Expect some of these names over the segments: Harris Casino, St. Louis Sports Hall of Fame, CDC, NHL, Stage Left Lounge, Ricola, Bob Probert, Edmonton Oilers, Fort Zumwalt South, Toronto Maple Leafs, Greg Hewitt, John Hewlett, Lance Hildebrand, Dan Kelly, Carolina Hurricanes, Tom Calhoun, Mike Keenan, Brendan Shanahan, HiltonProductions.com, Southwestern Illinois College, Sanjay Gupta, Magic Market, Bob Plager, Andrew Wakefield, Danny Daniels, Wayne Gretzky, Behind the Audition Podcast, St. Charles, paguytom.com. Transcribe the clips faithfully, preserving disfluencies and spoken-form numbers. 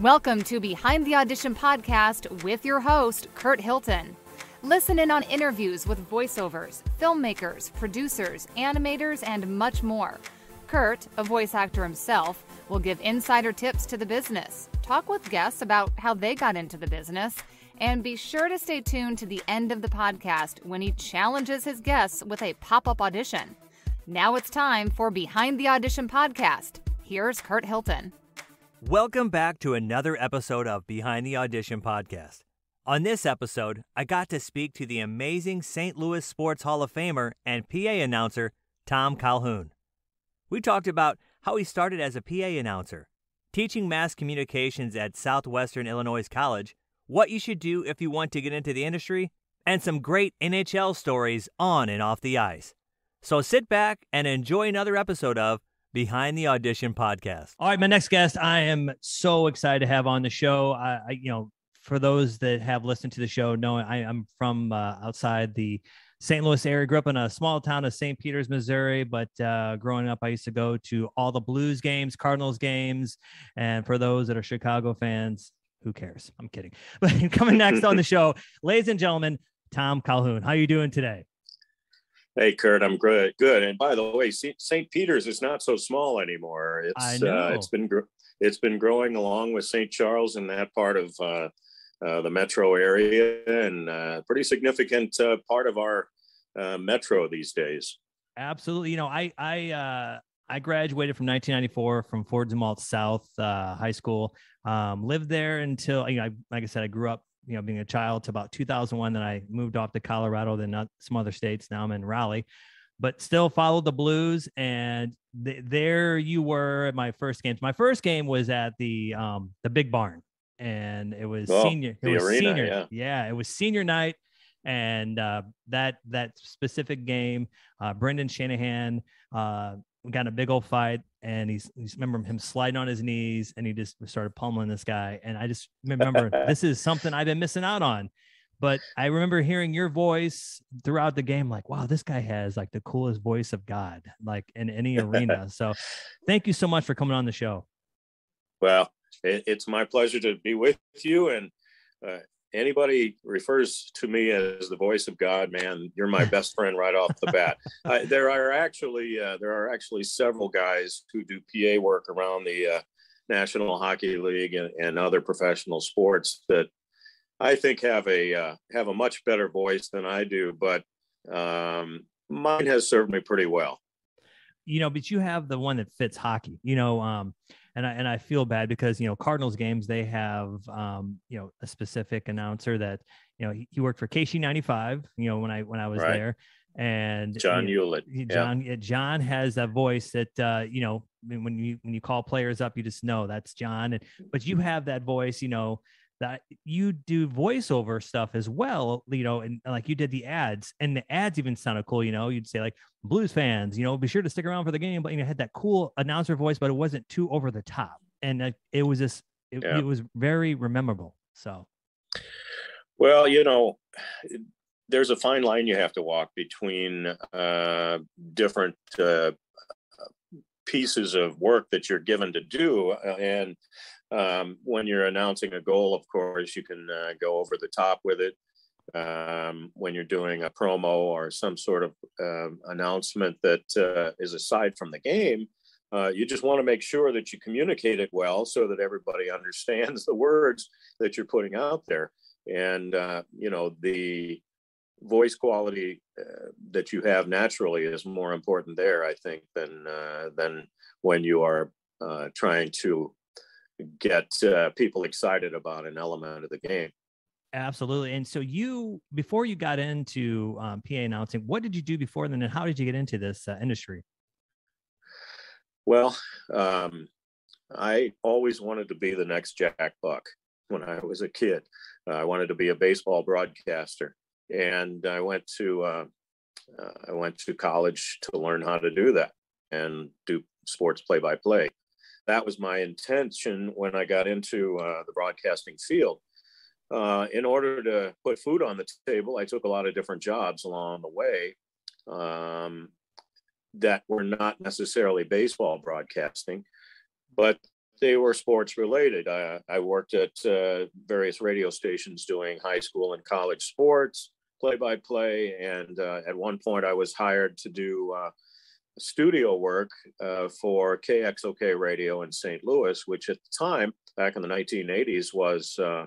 Welcome to Behind the Audition Podcast with your host, Kurt Hilton. Listen in on interviews with voiceovers, filmmakers, producers, animators, and much more. Kurt, a voice actor himself, will give insider tips to the business, talk with guests about how they got into the business, and be sure to stay tuned to the end of the podcast when he challenges his guests with a pop-up audition. Now it's time for Behind the Audition Podcast. Here's Kurt Hilton. Welcome back to another episode of Behind the Audition Podcast. On this episode, I got to speak to the amazing Saint Louis Sports Hall of Famer and P A announcer, Tom Calhoun. We talked about how he started as a P A announcer, teaching mass communications at Southwestern Illinois College, what you should do if you want to get into the industry, and some great N H L stories on and off the ice. So sit back and enjoy another episode of Behind the Audition Podcast. All right, my next guest, I am so excited to have on the show. I, I you know, for those that have listened to the show, know I, I'm from uh, outside the Saint Louis area. Grew up in a small town of Saint Peters, Missouri, but uh, growing up, I used to go to all the Blues games, Cardinals games, and for those that are Chicago fans, who cares? I'm kidding. But coming next on the show, ladies and gentlemen, Tom Calhoun. How are you doing today? Hey, Kurt, I'm good. Good. And by the way, Saint Peters is not so small anymore. It's I know. Uh, it's been gr- it's been growing along with Saint Charles in that part of uh, uh, the metro area, and a uh, pretty significant uh, part of our uh, metro these days. Absolutely. You know, I I uh, I graduated from nineteen ninety-four from Fort Zumwalt South uh, High School. Um, lived there until, you know, I, like I said, I grew up, you know, being a child to about two thousand one, then I moved off to Colorado, then not some other states. Now I'm in Raleigh, but still followed the Blues. And th- there you were at my first games. My first game was at the, um, the Big Barn, and it was oh, senior, it was arena, senior. Yeah. yeah, it was senior night. And, uh, that, that specific game, uh, Brendan Shanahan, uh, got in a big old fight, and he's, he's remember him sliding on his knees, and he just started pummeling this guy. And I just remember this is something I've been missing out on, but I remember hearing your voice throughout the game. Like, wow, this guy has like the coolest voice of God, like in any arena. So thank you so much for coming on the show. Well, it, it's my pleasure to be with you. And, uh, anybody refers to me as the voice of God, man, you're my best friend right off the bat. Uh, there are actually uh, there are actually several guys who do P A work around the uh, National Hockey League and, and other professional sports that I think have a uh, have a much better voice than I do, but um, mine has served me pretty well. You know, but you have the one that fits hockey, you know, um, and I, and I feel bad because, you know, Cardinals games, they have, um, you know, a specific announcer that, you know, he, he worked for K C ninety-five, you know, when I, when I was right. there, and John Hewlett, John, yeah. John has a voice that, uh, you know, when you, when you call players up, you just know that's John. And, but you have that voice, you know, that you do voiceover stuff as well, you know, and like you did the ads, and the ads even sounded cool. You know, you'd say like, Blues fans, you know, be sure to stick around for the game, but you know, had that cool announcer voice, but it wasn't too over the top. And uh, it was just, it, yeah. it was very memorable. So. Well, you know, there's a fine line you have to walk between uh, different uh, pieces of work that you're given to do. And, Um, when you're announcing a goal, of course, you can uh, go over the top with it. Um, when you're doing a promo or some sort of uh, announcement that uh, is aside from the game, uh, you just want to make sure that you communicate it well so that everybody understands the words that you're putting out there. And, uh, you know, the voice quality uh, that you have naturally is more important there, I think, than, uh, than when you are uh, trying to get uh, people excited about an element of the game. Absolutely. And so you, before you got into um, P A announcing, what did you do before then, and how did you get into this uh, industry? Well, um, I always wanted to be the next Jack Buck when I was a kid. Uh, I wanted to be a baseball broadcaster, and I went to uh, uh, I went to college to learn how to do that and do sports play-by-play. That was my intention when I got into uh, the broadcasting field. Uh, in order to put food on the table, I took a lot of different jobs along the way um, that were not necessarily baseball broadcasting, but they were sports related. I, I worked at uh, various radio stations doing high school and college sports, play-by-play, and uh, at one point I was hired to do uh, studio work uh, for K X O K radio in Saint Louis, which at the time, back in the nineteen eighties, was uh,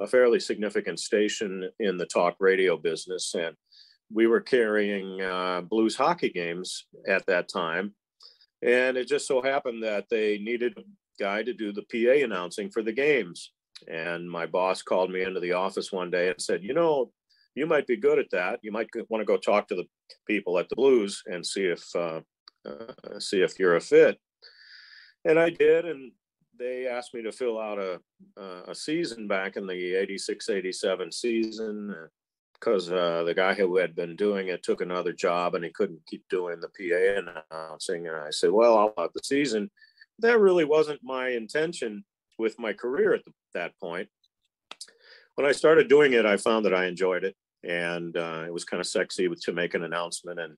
a fairly significant station in the talk radio business. And we were carrying uh, Blues hockey games at that time. And it just so happened that they needed a guy to do the P A announcing for the games. And my boss called me into the office one day and said, you know, you might be good at that. You might want to go talk to the people at the Blues and see if uh, uh, see if you're a fit. And I did, and they asked me to fill out a a season back in the eighty-six eighty-seven season because uh, the guy who had been doing it took another job and he couldn't keep doing the P A announcing. And I said, well, I'll have the season. That really wasn't my intention with my career at the, that point. When I started doing it, I found that I enjoyed it. And uh, it was kind of sexy to make an announcement and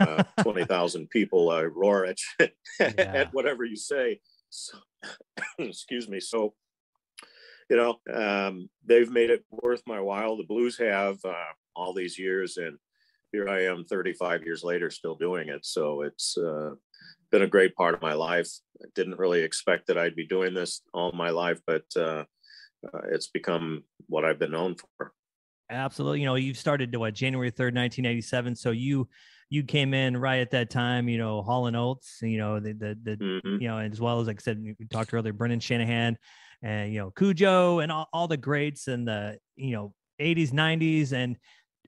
uh, twenty thousand people uh, roar at, yeah. at whatever you say. So, excuse me. So, you know, um, they've made it worth my while. The Blues have uh, all these years, and here I am thirty-five years later still doing it. So it's uh, been a great part of my life. I didn't really expect that I'd be doing this all my life, but uh, uh, it's become what I've been known for. Absolutely. You know, you've started to what, January third, nineteen eighty-seven. So you, you came in right at that time, you know, Hall and Oates, you know, the, the, the mm-hmm. you know, as well as, like I said, we talked earlier, Brendan Shanahan and, you know, Cujo and all, all the greats in the, you know, eighties, nineties. And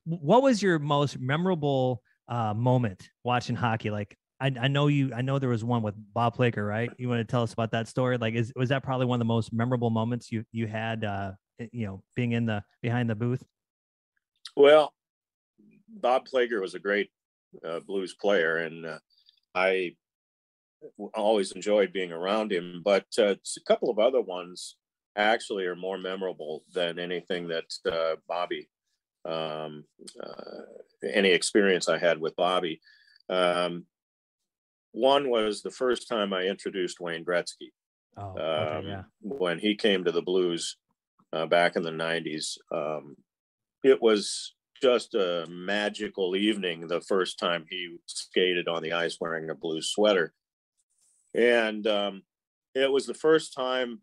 what was your most memorable uh, moment watching hockey? Like, I, I know you, I know there was one with Bob Plager, right? You want to tell us about that story? Like, is, was that probably one of the most memorable moments you, you had, uh, you know, being in the, behind the booth? Well, Bob Plager was a great uh, Blues player, and uh, I always enjoyed being around him. But uh, a couple of other ones actually are more memorable than anything that uh, Bobby, um, uh, any experience I had with Bobby. Um, one was the first time I introduced Wayne Gretzky. Oh, okay, um, yeah. When he came to the Blues uh, back in the nineties. Um, It was just a magical evening the first time he skated on the ice wearing a blue sweater. And um, it was the first time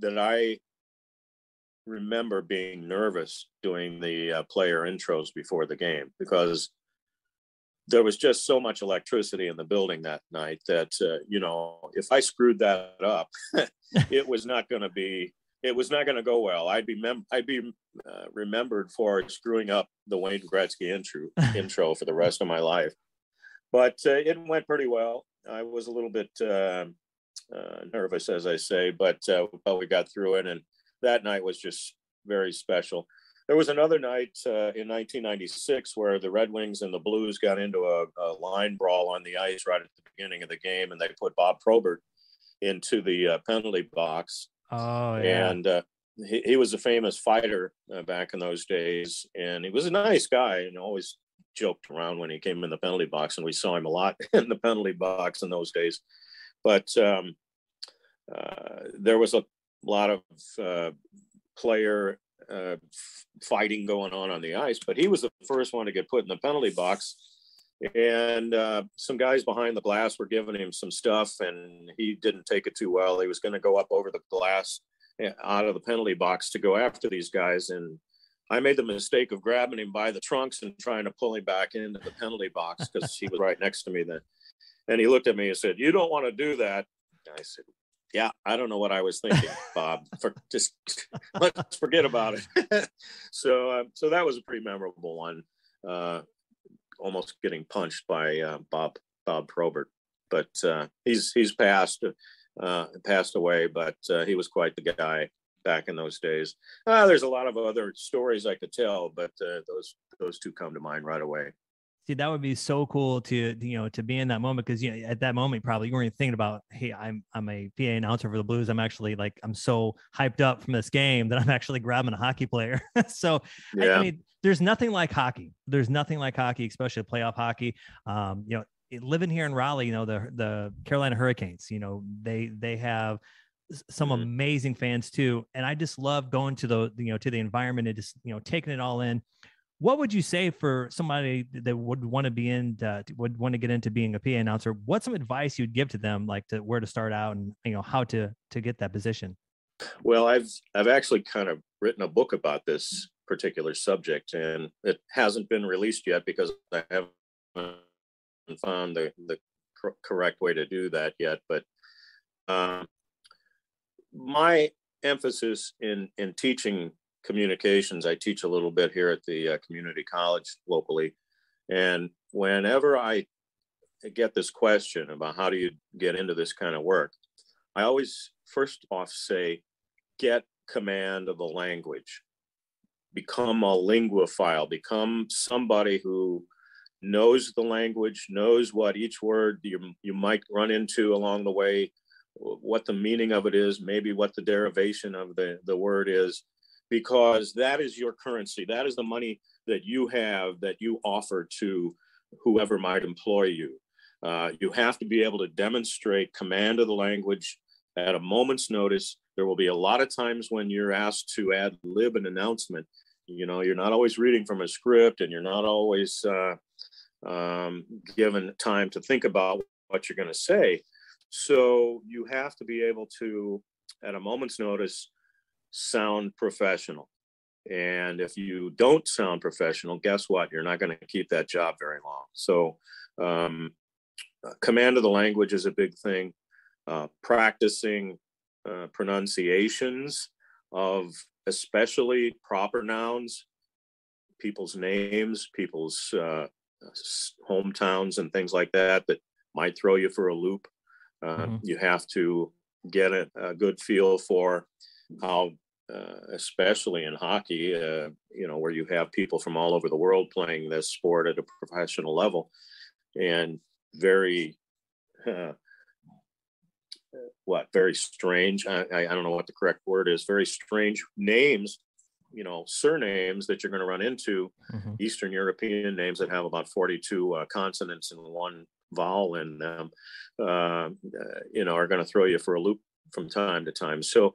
that I remember being nervous doing the uh, player intros before the game, because there was just so much electricity in the building that night that, uh, you know, if I screwed that up, it was not going to be It was not going to go well. I'd be mem- I'd be uh, remembered for screwing up the Wayne Gretzky intro intro for the rest of my life. But uh, it went pretty well. I was a little bit uh, uh, nervous, as I say, but uh, but we got through it. And that night was just very special. There was another night uh, in nineteen ninety-six where the Red Wings and the Blues got into a, a line brawl on the ice right at the beginning of the game, and they put Bob Probert into the uh, penalty box. Oh, yeah. And uh, he, he was a famous fighter uh, back in those days. And he was a nice guy and always joked around when he came in the penalty box. And we saw him a lot in the penalty box in those days. But um, uh, there was a lot of uh, player uh, fighting going on on the ice. But he was the first one to get put in the penalty box. And uh, some guys behind the glass were giving him some stuff, and he didn't take it too well. He was going to go up over the glass out of the penalty box to go after these guys. And I made the mistake of grabbing him by the trunks and trying to pull him back into the penalty box because he was right next to me then. And he looked at me and said, "You don't want to do that." And I said, "Yeah, I don't know what I was thinking, Bob. For, just let's forget about it." So, uh, so that was a pretty memorable one. Uh, almost getting punched by uh, Bob Bob Probert, but uh, he's he's passed uh, passed away. But uh, he was quite the guy back in those days. Uh, there's a lot of other stories I could tell, but uh, those those two come to mind right away. See, that would be so cool to you know to be in that moment, because you know, at that moment probably you weren't thinking about, hey, I'm I'm a P A announcer for the Blues. I'm actually like I'm so hyped up from this game that I'm actually grabbing a hockey player. So yeah. I, I mean. There's nothing like hockey. There's nothing like hockey, especially playoff hockey. Um, you know, living here in Raleigh, you know, the the Carolina Hurricanes, you know, they they have some mm-hmm. amazing fans too. And I just love going to the, you know, to the environment and just, you know, taking it all in. What would you say for somebody that would want to be in, uh, would want to get into being a P A announcer? What's some advice you'd give to them, like to where to start out and, you know, how to, to get that position? Well, I've, I've actually kind of written a book about this particular subject, and it hasn't been released yet because I haven't found the, the cor- correct way to do that yet. But, um, my emphasis in, in teaching communications, I teach a little bit here at the uh, community college locally. And whenever I get this question about how do you get into this kind of work, I always first off say, get command of the language, become a linguophile, become somebody who knows the language, knows what each word you, you might run into along the way, what the meaning of it is, maybe what the derivation of the, the word is, because that is your currency. That is the money that you have that you offer to whoever might employ you. Uh, you have to be able to demonstrate command of the language at a moment's notice. There will be a lot of times when you're asked to ad lib an announcement. You know, you're not always reading from a script, and you're not always uh, um, given time to think about what you're going to say. So you have to be able to, at a moment's notice, sound professional. And if you don't sound professional, guess what? You're not going to keep that job very long. So um, command of the language is a big thing. Uh, practicing uh, pronunciations of especially proper nouns, people's names, people's uh, hometowns and things like that, that might throw you for a loop. Uh, mm-hmm. You have to get a, a good feel for how, uh, especially in hockey, uh, you know, where you have people from all over the world playing this sport at a professional level, and very, uh, what, very strange. I, I don't know what the correct word is. Very strange names, you know, surnames that you're going to run into. Mm-hmm. Eastern European names that have about forty-two uh, consonants and one vowel in them, uh, you know, are going to throw you for a loop from time to time. So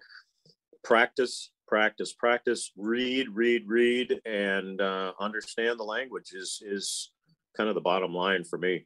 practice, practice, practice, read, read, read, and uh, understand the language is, is kind of the bottom line for me.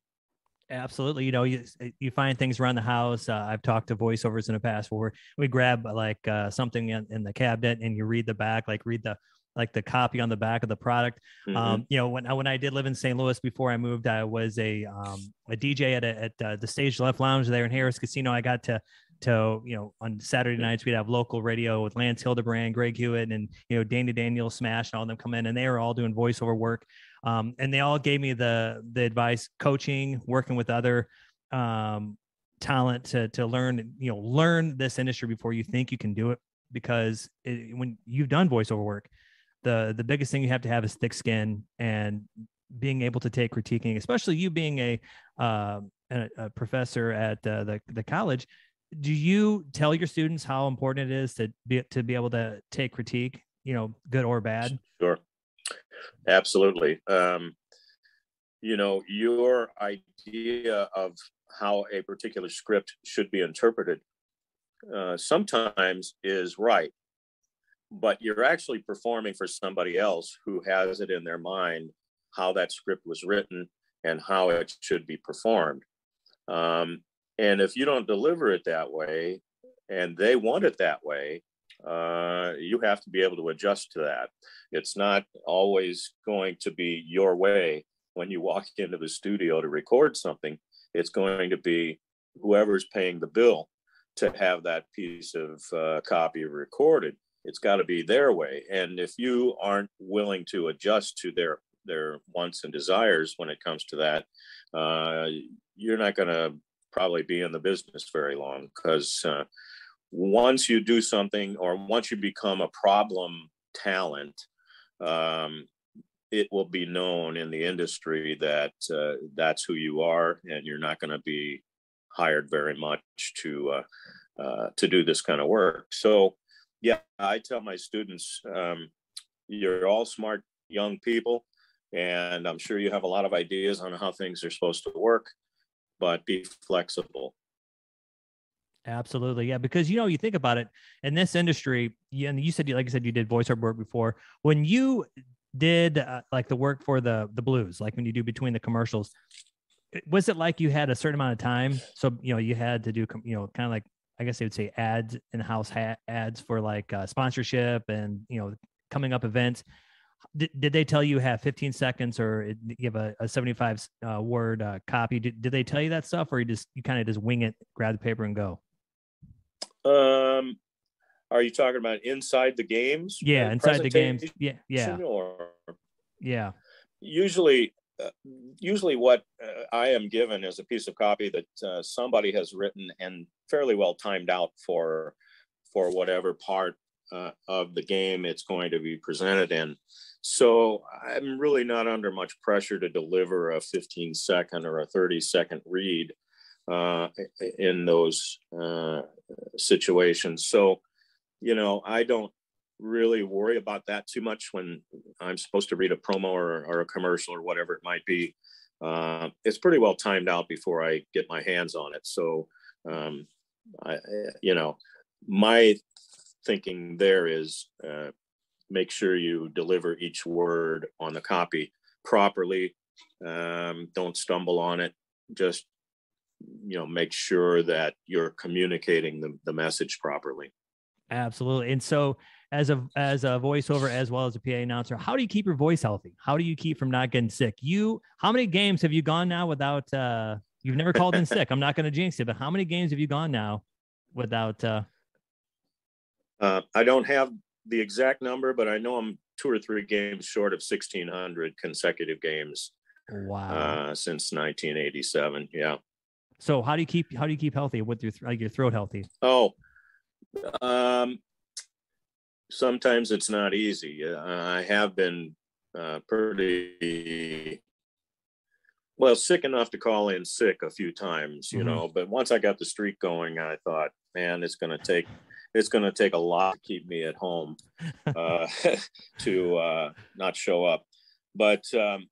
Absolutely. You know, you, you find things around the house. Uh, I've talked to voiceovers in the past where we grab like uh, something in, in the cabinet and you read the back, like read the, like the copy on the back of the product. Mm-hmm. Um, you know, when I, when I did live in Saint Louis before I moved, I was a, um, a D J at, a, at uh, the Stage Left Lounge there in Harris Casino. I got to, to, you know, on Saturday nights, we'd have local radio with Lance Hildebrand, Greg Hewitt, and, you know, Danny Daniels, Smash, and all of them come in, and they were all doing voiceover work. Um, and they all gave me the, the advice, coaching, working with other, um, talent to, to learn, you know, learn this industry before you think you can do it, because it, when you've done voiceover work, the, the biggest thing you have to have is thick skin and being able to take critiquing, especially you being a, uh, a, a professor at uh, the, the college. Do you tell your students how important it is to be, to be able to take critique, you know, good or bad? Sure. Absolutely. Um, you know, your idea of how a particular script should be interpreted uh, sometimes is right, but you're actually performing for somebody else who has it in their mind how that script was written and how it should be performed. Um, and if you don't deliver it that way and they want it that way, Uh, you have to be able to adjust to that. It's not always going to be your way when you walk into the studio to record something. It's going to be whoever's paying the bill to have that piece of uh, copy recorded. It's got to be their way. And if you aren't willing to adjust to their their wants and desires when it comes to that, uh, you're not going to probably be in the business very long, because uh, once you do something, or once you become a problem talent, um, it will be known in the industry that uh, that's who you are, and you're not going to be hired very much to uh, uh, to do this kind of work. So, yeah, I tell my students, um, you're all smart young people, and I'm sure you have a lot of ideas on how things are supposed to work, but be flexible. Absolutely. Yeah. Because, you know, you think about it in this industry, you, and you said, you, like I said, you did voiceover work before. When you did uh, like the work for the, the Blues, like when you do between the commercials, was it like you had a certain amount of time? So, you know, you had to do, you know, kind of like, I guess they would say ads, in-house ha- ads for like uh, sponsorship and, you know, coming up events. Did, did they tell you have fifteen seconds or you have a, a seventy-five uh, word uh, copy? Did, did they tell you that stuff, or you just, you kind of just wing it, grab the paper and go? Um, are you talking about inside the games? Yeah. Inside the games. Yeah. Yeah. Or... yeah. Usually, uh, usually what uh, I am given is a piece of copy that uh, somebody has written and fairly well timed out for, for whatever part uh, of the game it's going to be presented in. So I'm really not under much pressure to deliver a fifteen second or a thirty second read uh, in those uh, situations. So, you know, I don't really worry about that too much when I'm supposed to read a promo or, or a commercial or whatever it might be. Uh, it's pretty well timed out before I get my hands on it. So, um, I, you know, my thinking there is, uh, make sure you deliver each word on the copy properly. Um, don't stumble on it. Just, you know, make sure that you're communicating the, the message properly. Absolutely. And so as a, as a voiceover, as well as a P A announcer, how do you keep your voice healthy? How do you keep from not getting sick? You, how many games have you gone now without, uh, you've never called in sick. I'm not going to jinx it, but how many games have you gone now without, uh, uh, I don't have the exact number, but I know I'm two or three games short of sixteen hundred consecutive games. Wow. Uh, since nineteen eighty-seven. Yeah. So how do you keep, how do you keep healthy with your, like your throat healthy? Oh, um, sometimes it's not easy. Uh, I have been uh, pretty well sick enough to call in sick a few times, you mm-hmm. know, but once I got the streak going, I thought, man, it's going to take, it's going to take a lot to keep me at home uh, to uh, not show up. But um,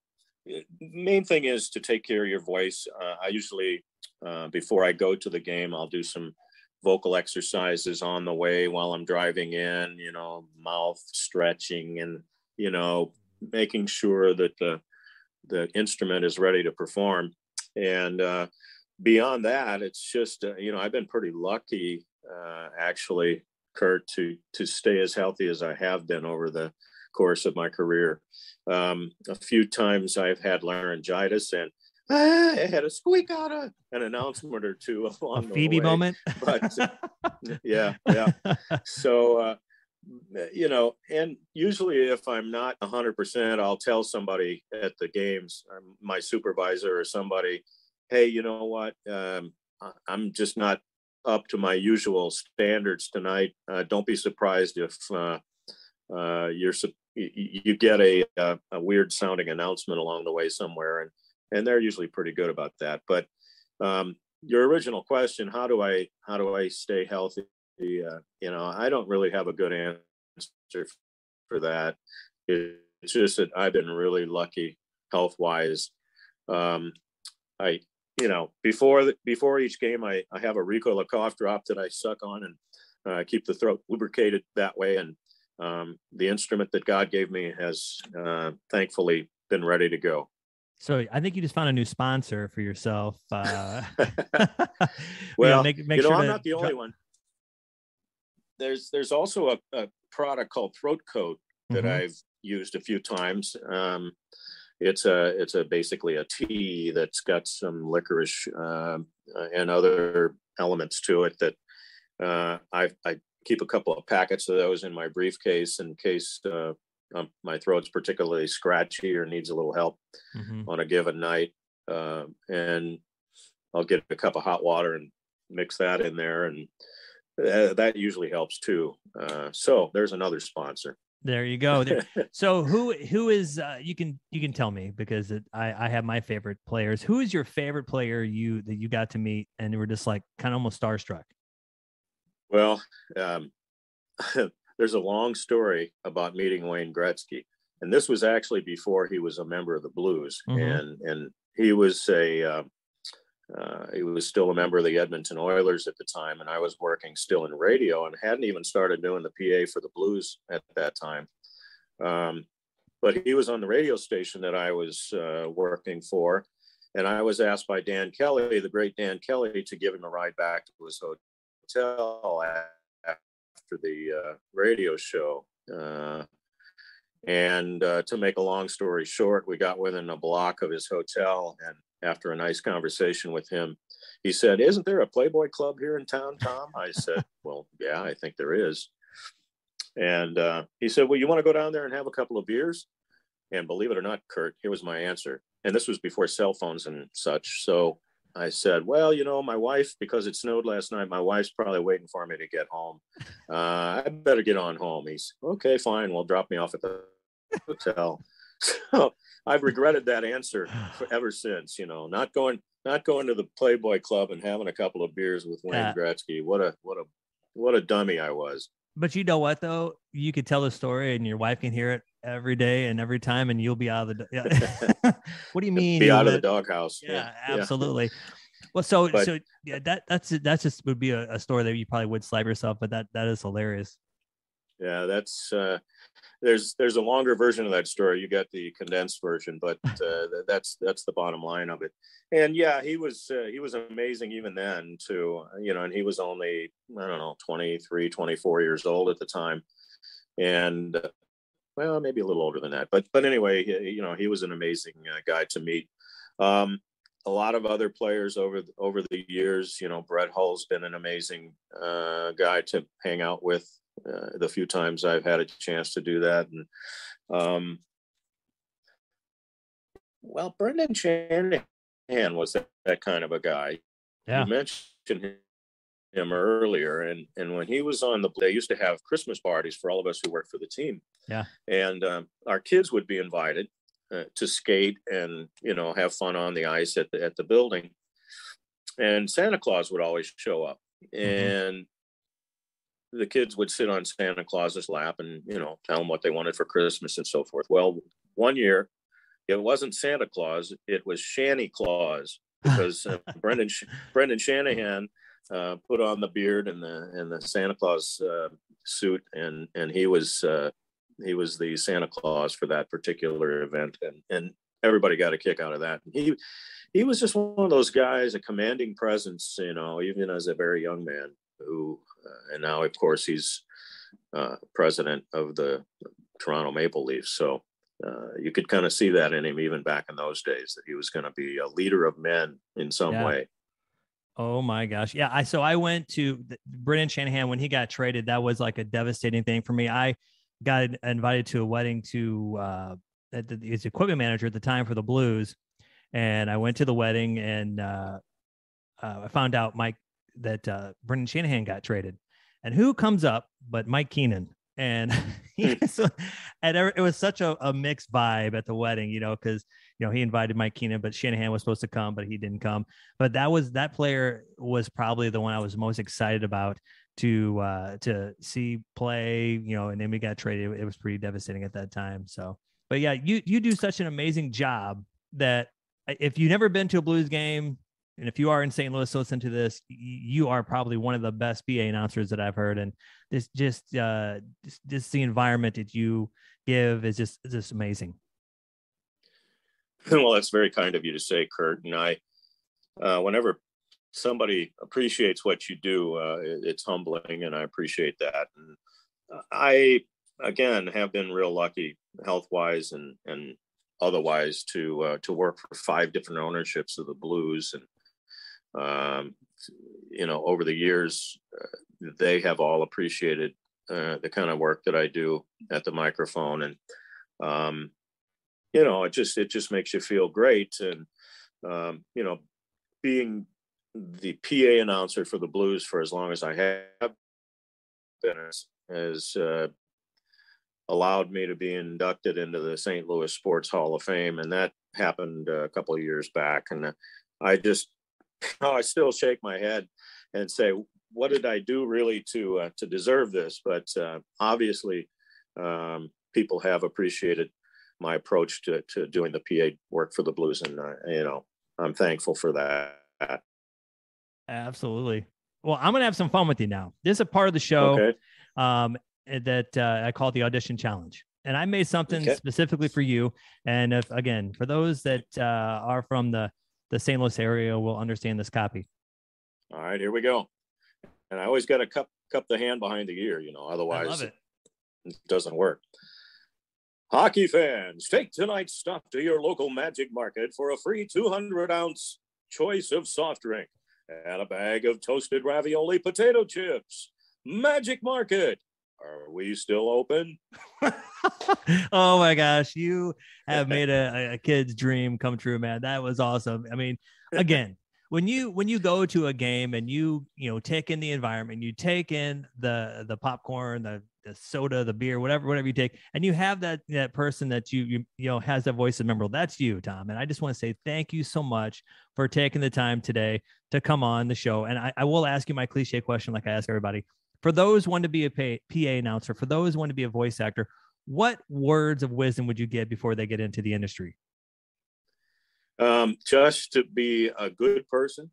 main thing is to take care of your voice. Uh, I usually, uh, before I go to the game, I'll do some vocal exercises on the way while I'm driving in, you know, mouth stretching and, you know, making sure that the, the instrument is ready to perform. And uh, beyond that, it's just, uh, you know, I've been pretty lucky uh, actually, Kurt, to, to stay as healthy as I have been over the course of my career. Um, a few times I've had laryngitis and ah, I had a squeak out of an announcement or two along the Phoebe way. moment. But yeah, yeah. So, uh, you know, and usually if I'm not a hundred percent, I'll tell somebody at the games, my supervisor or somebody, hey, you know what? Um, I'm just not up to my usual standards tonight. Uh, don't be surprised if uh, uh, you're you get a, a, a weird sounding announcement along the way somewhere, and and they're usually pretty good about that. But um, your original question, how do I how do I stay healthy? Uh, you know, I don't really have a good answer for that. It's just that I've been really lucky health wise. Um, I. You know, before the, before each game, I, I have a Ricola cough drop that I suck on and uh, keep the throat lubricated that way. And um, the instrument that God gave me has uh, thankfully been ready to go. So I think you just found a new sponsor for yourself. Uh, well, you know, make, make you sure know I'm not the only dro- one. There's there's also a, a product called Throat Coat that mm-hmm. I've used a few times. Um, It's a it's a basically a tea that's got some licorice uh, and other elements to it that uh, I I keep a couple of packets of those in my briefcase in case uh, um, my throat's particularly scratchy or needs a little help mm-hmm. on a given night. Uh, and I'll get a cup of hot water and mix that in there, and th- that usually helps too. Uh, so there's another sponsor. There you go. There. So who who is uh, you can you can tell me because it, I I have my favorite players. Who is your favorite player you that you got to meet and you were just like kind of almost starstruck? Well, um, there's a long story about meeting Wayne Gretzky, and this was actually before he was a member of the Blues, mm-hmm. and and he was a uh, Uh, he was still a member of the Edmonton Oilers at the time, and I was working still in radio and hadn't even started doing the P A for the Blues at that time. Um, but he was on the radio station that I was uh, working for, and I was asked by Dan Kelly, the great Dan Kelly, to give him a ride back to his hotel after the uh, radio show. Uh, and uh, to make a long story short, we got within a block of his hotel, and after a nice conversation with him, he said, "Isn't there a Playboy Club here in town, Tom?" I said, "Well, yeah, I think there is." And uh, he said, "Well, you want to go down there and have a couple of beers?" And believe it or not, Kurt, here was my answer. And this was before cell phones and such. So I said, "Well, you know, my wife, because it snowed last night, my wife's probably waiting for me to get home. Uh, I better get on home." He's, "Okay, fine. Well, drop me off at the hotel." So I've regretted that answer ever since, you know, not going, not going to the Playboy Club and having a couple of beers with Wayne yeah. Gretzky. What a, what a, what a dummy I was. But you know what, though, you could tell the story and your wife can hear it every day and every time, and you'll be out of the, yeah. What do you mean? Be out of the doghouse. Yeah, yeah, absolutely. Yeah. Well, so, but, so yeah, that, that's, that's just would be a, a story that you probably would slap yourself, but that, that is hilarious. Yeah. That's, uh, There's there's a longer version of that story. You got the condensed version, but uh, that's that's the bottom line of it. And yeah, he was uh, he was amazing even then too. You know, and he was only I don't know twenty-three, twenty-four years old at the time, and uh, well, maybe a little older than that. But but anyway, he, you know, he was an amazing uh, guy to meet. Um, a lot of other players over over the years. You know, Brett Hull's been an amazing uh, guy to hang out with. Uh, the few times I've had a chance to do that. And, um, well, Brendan Shanahan was that, that kind of a guy. Yeah. You mentioned him earlier. And, and when he was on the, they used to have Christmas parties for all of us who worked for the team. Yeah. And, um, our kids would be invited uh, to skate and, you know, have fun on the ice at the, at the building. And Santa Claus would always show up. Mm-hmm. And the kids would sit on Santa Claus's lap and, you know, tell them what they wanted for Christmas and so forth. Well, one year it wasn't Santa Claus. It was Shanny Claus, because uh, Brendan, Brendan Shanahan uh, put on the beard and the, and the Santa Claus uh, suit. And, and he was, uh, he was the Santa Claus for that particular event. And, and everybody got a kick out of that. And he, he was just one of those guys, a commanding presence, you know, even as a very young man who, Uh, and now, of course, he's uh, president of the Toronto Maple Leafs. So uh, you could kind of see that in him even back in those days, that he was going to be a leader of men in some yeah. way. Oh, my gosh. Yeah. I So I went to Brendan Shanahan when he got traded. That was like a devastating thing for me. I got invited to a wedding to uh, his equipment manager at the time for the Blues. And I went to the wedding and uh, uh, I found out Mike that uh, Brendan Shanahan got traded, and who comes up but Mike Keenan, and he, so, and it was such a, a mixed vibe at the wedding, you know, because you know he invited Mike Keenan, but Shanahan was supposed to come, but he didn't come. But that was that player was probably the one I was most excited about to uh, to see play, you know, and then we got traded. It was pretty devastating at that time. So, but yeah, you you do such an amazing job that if you've never been to a Blues game. And if you are in Saint Louis, listen to this. You are probably one of the best P A announcers that I've heard, and this just uh, just, just the environment that you give is just is just amazing. Well, that's very kind of you to say, Kurt. And I, uh, whenever somebody appreciates what you do, uh, it's humbling, and I appreciate that. And I, again, have been real lucky, health-wise and and otherwise, to uh, to work for five different ownerships of the Blues, and. Um, you know, over the years, uh, they have all appreciated uh, the kind of work that I do at the microphone, and um, you know, it just it just makes you feel great. And um, you know, being the P A announcer for the Blues for as long as I have been has uh, allowed me to be inducted into the Saint Louis Sports Hall of Fame, and that happened a couple of years back, and uh, I just. Oh, I still shake my head and say, what did I do really to uh, to deserve this? But uh, obviously, um, people have appreciated my approach to, to doing the P A work for the Blues. And, uh, you know, I'm thankful for that. that. Absolutely. Well, I'm going to have some fun with you now. This is a part of the show okay. um, that uh, I call the audition challenge. And I made something okay. specifically for you. And if, again, for those that uh, are from the, the Saint Louis area, will understand this copy. All right, here we go. And I always got to cup, cup the hand behind the ear, you know, otherwise it. it doesn't work. Hockey fans, take tonight's stop to your local Magic Market for a free two hundred ounce choice of soft drink and a bag of toasted ravioli potato chips. Magic Market. Are we still open? Oh my gosh. You have made a, a kid's dream come true, man. That was awesome. I mean, again, when you, when you go to a game and you, you know, take in the environment, you take in the, the popcorn, the, the soda, the beer, whatever, whatever you take. And you have that, that person that you, you, you know, has that voice of memorable. That's you, Tom. And I just want to say, thank you so much for taking the time today to come on the show. And I, I will ask you my cliche question, like I ask everybody. For those who want to be a P A announcer, for those who want to be a voice actor, what words of wisdom would you give before they get into the industry? Um, just to be a good person,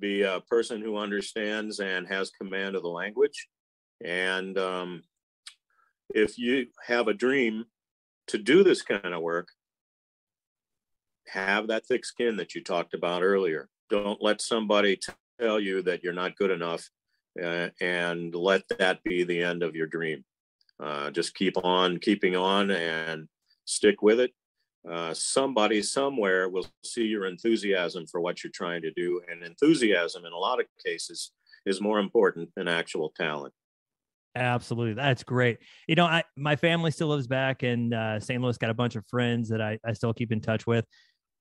be a person who understands and has command of the language. And um, if you have a dream to do this kind of work, have that thick skin that you talked about earlier. Don't let somebody tell you that you're not good enough. Uh, and let that be the end of your dream. Uh, just keep on keeping on and stick with it. Uh, somebody somewhere will see your enthusiasm for what you're trying to do. And enthusiasm in a lot of cases is more important than actual talent. Absolutely. That's great. You know, I, my family still lives back in uh, Saint Louis, got a bunch of friends that I, I still keep in touch with.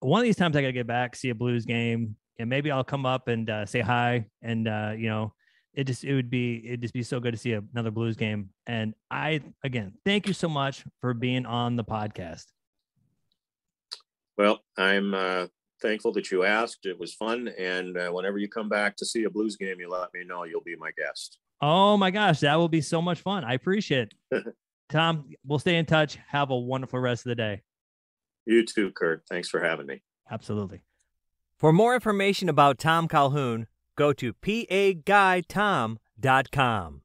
One of these times I got to get back, see a Blues game, and maybe I'll come up and uh, say hi. And, uh, you know, It just, it would be, it'd just be so good to see another Blues game. And I, again, thank you so much for being on the podcast. Well, I'm uh, thankful that you asked. It was fun. And uh, whenever you come back to see a Blues game, you let me know, you'll be my guest. Oh my gosh. That will be so much fun. I appreciate it. Tom, we'll stay in touch. Have a wonderful rest of the day. You too, Kurt. Thanks for having me. Absolutely. For more information about Tom Calhoun, go to paguytom dot com.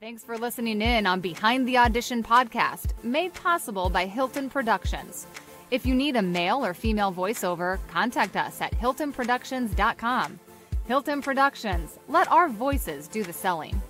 Thanks for listening in on Behind the Audition Podcast, made possible by Hilton Productions. If you need a male or female voiceover, contact us at Hilton Productions dot com. Hilton Productions, let our voices do the selling.